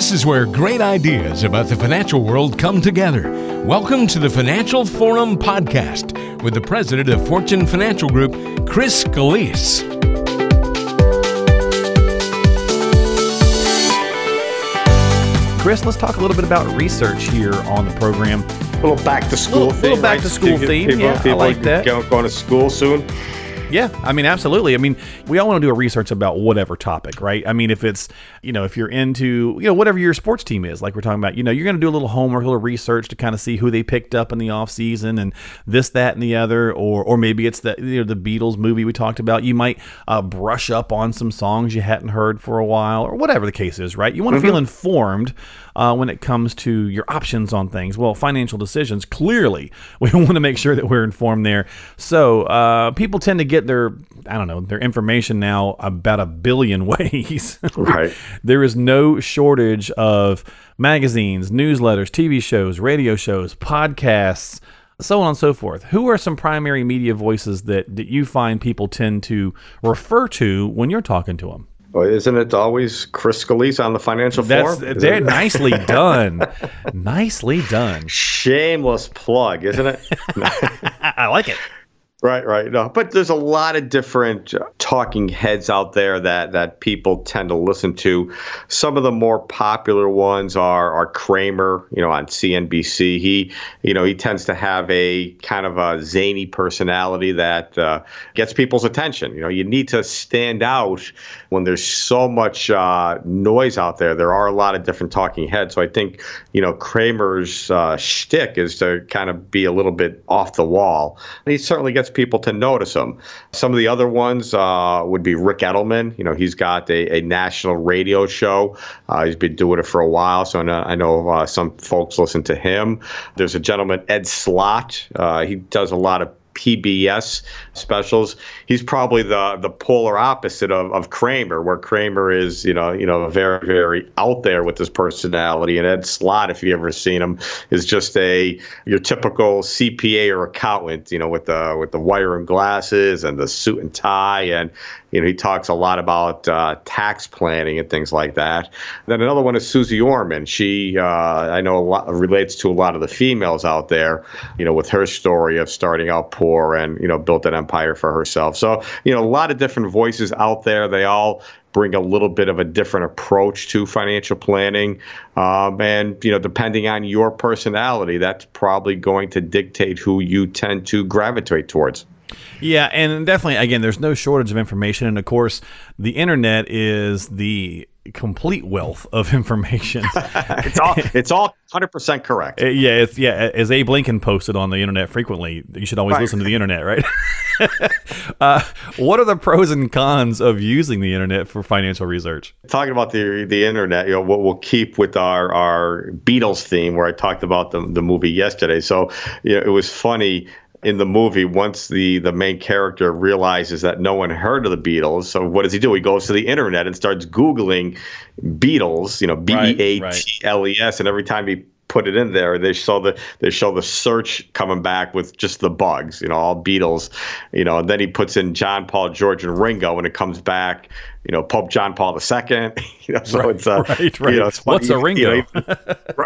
This is where great ideas about the financial world come together. Welcome to the Financial Forum Podcast with the president of Fortune Financial Group, Chris Galise. Chris, let's talk a little bit about research here on the program. A little back to school theme. People, I like that. Going to school soon. Yeah, I mean, absolutely. I mean, we all want to do a research about whatever topic, right? I mean, if it's, you know, if you're into, you know, whatever your sports team is, like we're talking about, you know, you're going to do a little homework, a little research to kind of see who they picked up in the off season and this, that, and the other, or maybe it's the, you know, the Beatles movie we talked about. You might brush up on some songs you hadn't heard for a while, or whatever the case is, right? You want to feel informed when it comes to your options on things. Well, financial decisions, clearly, we want to make sure that we're informed there. So people tend to get their information now about 1 billion ways. Right. There is no shortage of magazines, newsletters, TV shows, radio shows, podcasts, so on and so forth. Who are some primary media voices that you find people tend to refer to when you're talking to them? Well, isn't it always Chris Galise on the Financial Forum? They're nicely done. Nicely done. Shameless plug, isn't it? I like it. Right. No, but there's a lot of different talking heads out there that people tend to listen to. Some of the more popular ones are Kramer, you know, on CNBC. He, you know, he tends to have a kind of a zany personality that gets people's attention. You know, you need to stand out when there's so much noise out there. There are a lot of different talking heads. So I think, you know, Kramer's shtick is to kind of be a little bit off the wall. And he certainly gets people to notice him. Some of the other ones would be Rick Edelman. You know, he's got a national radio show. He's been doing it for a while, so I know some folks listen to him. There's a gentleman, Ed Slott. He does a lot of TBS specials. He's probably the polar opposite of Kramer, where Kramer is, you know, very, very out there with his personality. And Ed Slott, if you've ever seen him, is just your typical CPA or accountant, you know, with the wire and glasses and the suit and tie. And, you know, he talks a lot about tax planning and things like that. Then another one is Susie Orman. She, I know, relates to a lot of the females out there, you know, with her story of starting out poor and, you know, built an empire for herself. So, you know, a lot of different voices out there. They all bring a little bit of a different approach to financial planning. And, you know, depending on your personality, that's probably going to dictate who you tend to gravitate towards. Yeah, and definitely, again, there's no shortage of information. And, of course, the internet is the complete wealth of information. It's all 100% correct. Yeah. As Abe Lincoln posted on the internet frequently, you should always listen to the internet, right? What are the pros and cons of using the internet for financial research? Talking about the internet, you know, we'll keep with our Beatles theme, where I talked about the movie yesterday. So, you know, it was funny. In the movie, once the main character realizes that no one heard of the Beatles, so what does he do? He goes to the internet and starts Googling Beatles, you know, B-E-A-T-L-E-S, and every time he put it in there, they show the search coming back with just the bugs, you know, all Beatles, you know, and then he puts in John, Paul, George, and Ringo, and it comes back, you know, Pope John Paul II, you know, so right. You know, it's what's a Ringo? You know,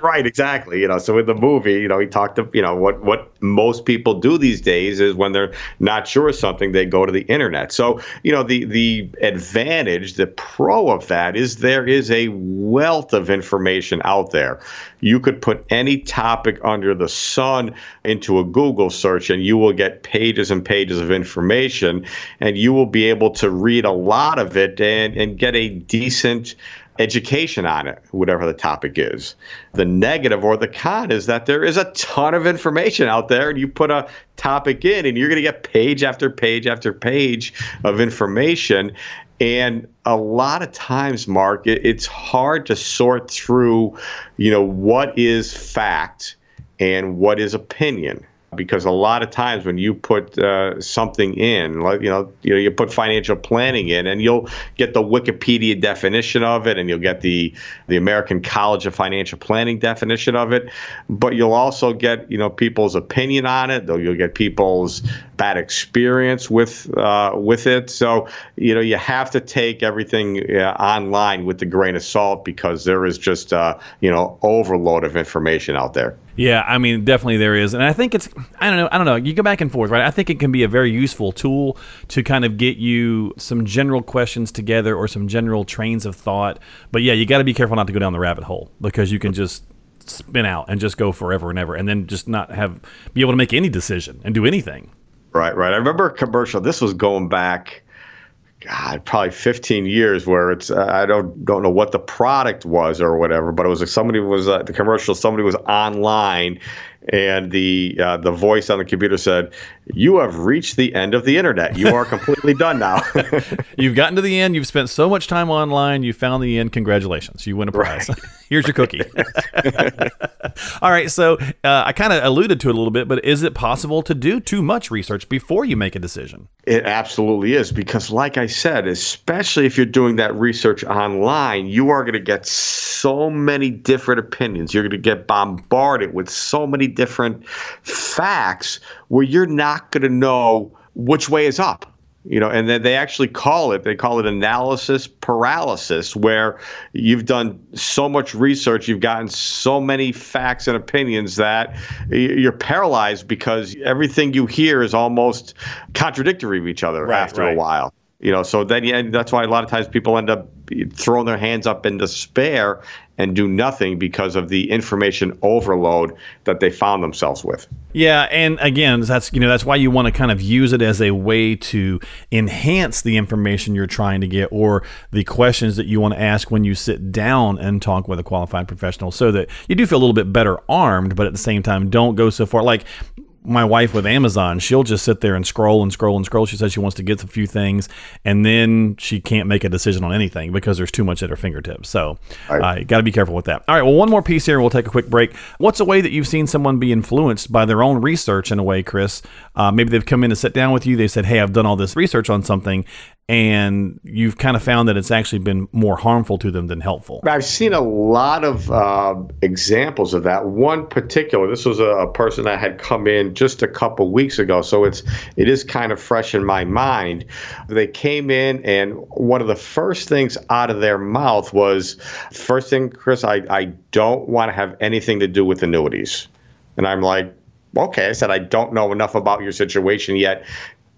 right, exactly. You know, so in the movie, you know, he talked to, you know, what most people do these days is when they're not sure of something, they go to the internet. So, you know, the advantage, the pro of that is there is a wealth of information out there. You could put any topic under the sun into a Google search and you will get pages and pages of information, and you will be able to read a lot of it and get a decent education on it, whatever the topic is. The negative or the con is that there is a ton of information out there, and you put a topic in and you're going to get page after page after page of information. And a lot of times, Mark, it's hard to sort through, you know, what is fact and what is opinion. Because a lot of times when you put something in, like, you know, you put financial planning in, and you'll get the Wikipedia definition of it, and you'll get the American College of Financial Planning definition of it, but you'll also get, you know, people's opinion on it, though you'll get people's bad experience with it. So, you know, you have to take everything online with a grain of salt, because there is just, you know, overload of information out there. Yeah, I mean, definitely there is. And I think it's, I don't know, you go back and forth, right? I think it can be a very useful tool to kind of get you some general questions together or some general trains of thought. But yeah, you got to be careful not to go down the rabbit hole, because you can just spin out and just go forever and ever, and then just not be able to make any decision and do anything. Right. I remember a commercial. This was going back, God, probably 15 years, where it's I don't know what the product was or whatever, but it was like somebody was the commercial. Somebody was online, and the voice on the computer said, "You have reached the end of the internet. You are completely done now. You've gotten to the end. You've spent so much time online. You found the end. Congratulations. You win a prize. Right. Here's your cookie." All right. So I kind of alluded to it a little bit, but is it possible to do too much research before you make a decision? It absolutely is, because like I said, especially if you're doing that research online, you are going to get so many different opinions. You're going to get bombarded with so many different facts where you're not going to know which way is up. You know, and they actually call it analysis paralysis, where you've done so much research, you've gotten so many facts and opinions that you're paralyzed, because everything you hear is almost contradictory of each other after a while. You know, so then that's why a lot of times people end up throwing their hands up in despair and do nothing, because of the information overload that they found themselves with. Yeah, and again, that's why you want to kind of use it as a way to enhance the information you're trying to get, or the questions that you want to ask when you sit down and talk with a qualified professional, so that you do feel a little bit better armed, but at the same time, don't go so far. Like, my wife with Amazon, she'll just sit there and scroll. She says she wants to get a few things, and then she can't make a decision on anything because there's too much at her fingertips. So you got to be careful with that. All right, well, one more piece here. We'll take a quick break. What's a way that you've seen someone be influenced by their own research in a way, Chris? Maybe they've come in to sit down with you. They said, hey, I've done all this research on something, and you've kind of found that it's actually been more harmful to them than helpful. I've seen a lot of examples of that. One particular, this was a person that had come in just a couple weeks ago, so it is kind of fresh in my mind. They came in, and one of the first things out of their mouth was, first thing, Chris, I don't want to have anything to do with annuities. And I'm like, okay. I said, I don't know enough about your situation yet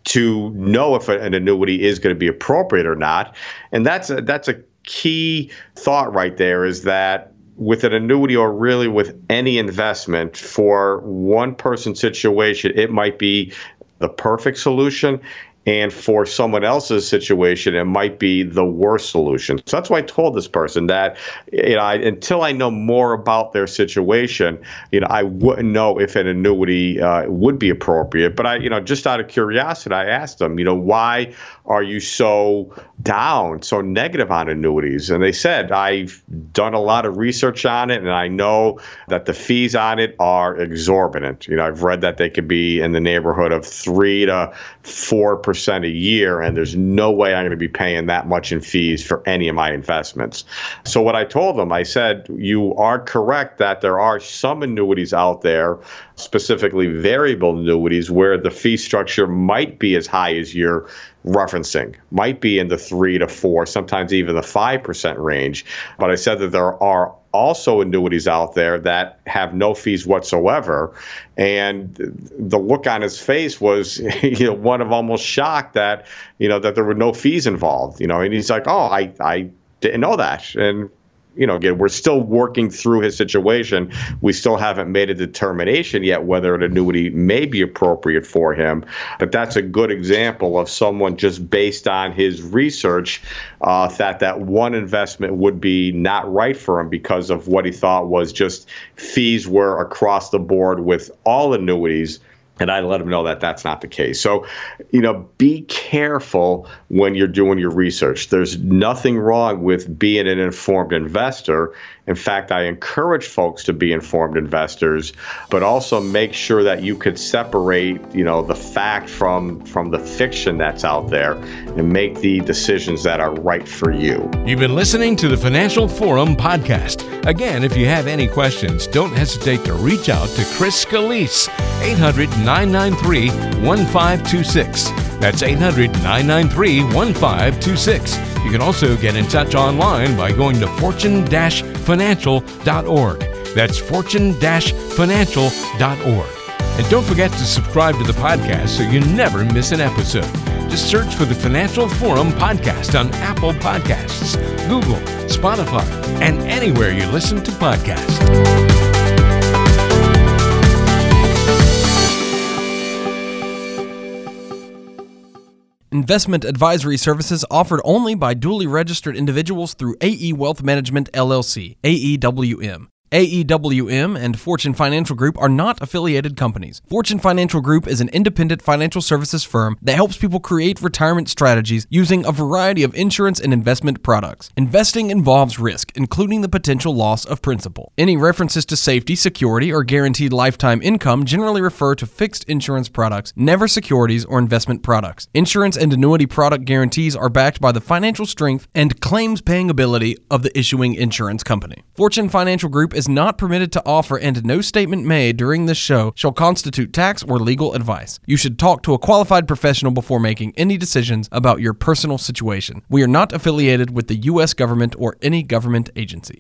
to know if an annuity is going to be appropriate or not. And that's a key thought right there, is that with an annuity, or really with any investment, for one person's situation, it might be the perfect solution. And for someone else's situation, it might be the worst solution. So that's why I told this person that, you know, until I know more about their situation, you know, I wouldn't know if an annuity would be appropriate. But I, you know, just out of curiosity, I asked them, you know, why are you so down, so negative on annuities? And they said, I've done a lot of research on it, and I know that the fees on it are exorbitant. You know, I've read that they could be in the neighborhood of 3 to 4% a year, and there's no way I'm going to be paying that much in fees for any of my investments. So what I told them, I said, you are correct that there are some annuities out there, specifically variable annuities, where the fee structure might be as high as you're referencing, might be in the 3 to 4, sometimes even the 5% range. But I said that there are also annuities out there that have no fees whatsoever. And the look on his face was, you know, one of almost shock that, you know, that there were no fees involved, you know, and he's like, oh, I didn't know that. And, you know, again, we're still working through his situation. We still haven't made a determination yet whether an annuity may be appropriate for him. But that's a good example of someone, just based on his research, that one investment would be not right for him because of what he thought was just fees were across the board with all annuities. And I let him know that that's not the case. So, you know, be careful when you're doing your research. There's nothing wrong with being an informed investor. In fact, I encourage folks to be informed investors, but also make sure that you could separate, you know, the fact from the fiction that's out there, and make the decisions that are right for you. You've been listening to the Financial Forum podcast. Again, if you have any questions, don't hesitate to reach out to Chris Galise, 800 800-993-1526. That's 800-993-1526. You can also get in touch online by going to fortune-financial.org. That's fortune-financial.org. And don't forget to subscribe to the podcast so you never miss an episode. Just search for the Financial Forum Podcast on Apple Podcasts, Google, Spotify, and anywhere you listen to podcasts. Investment advisory services offered only by duly registered individuals through AE Wealth Management LLC, AEWM. AEWM and Fortune Financial Group are not affiliated companies. Fortune Financial Group is an independent financial services firm that helps people create retirement strategies using a variety of insurance and investment products. Investing involves risk, including the potential loss of principal. Any references to safety, security, or guaranteed lifetime income generally refer to fixed insurance products, never securities or investment products. Insurance and annuity product guarantees are backed by the financial strength and claims-paying ability of the issuing insurance company. Fortune Financial Group is not permitted to offer, and no statement made during this show shall constitute tax or legal advice. You should talk to a qualified professional before making any decisions about your personal situation. We are not affiliated with the U.S. government or any government agency.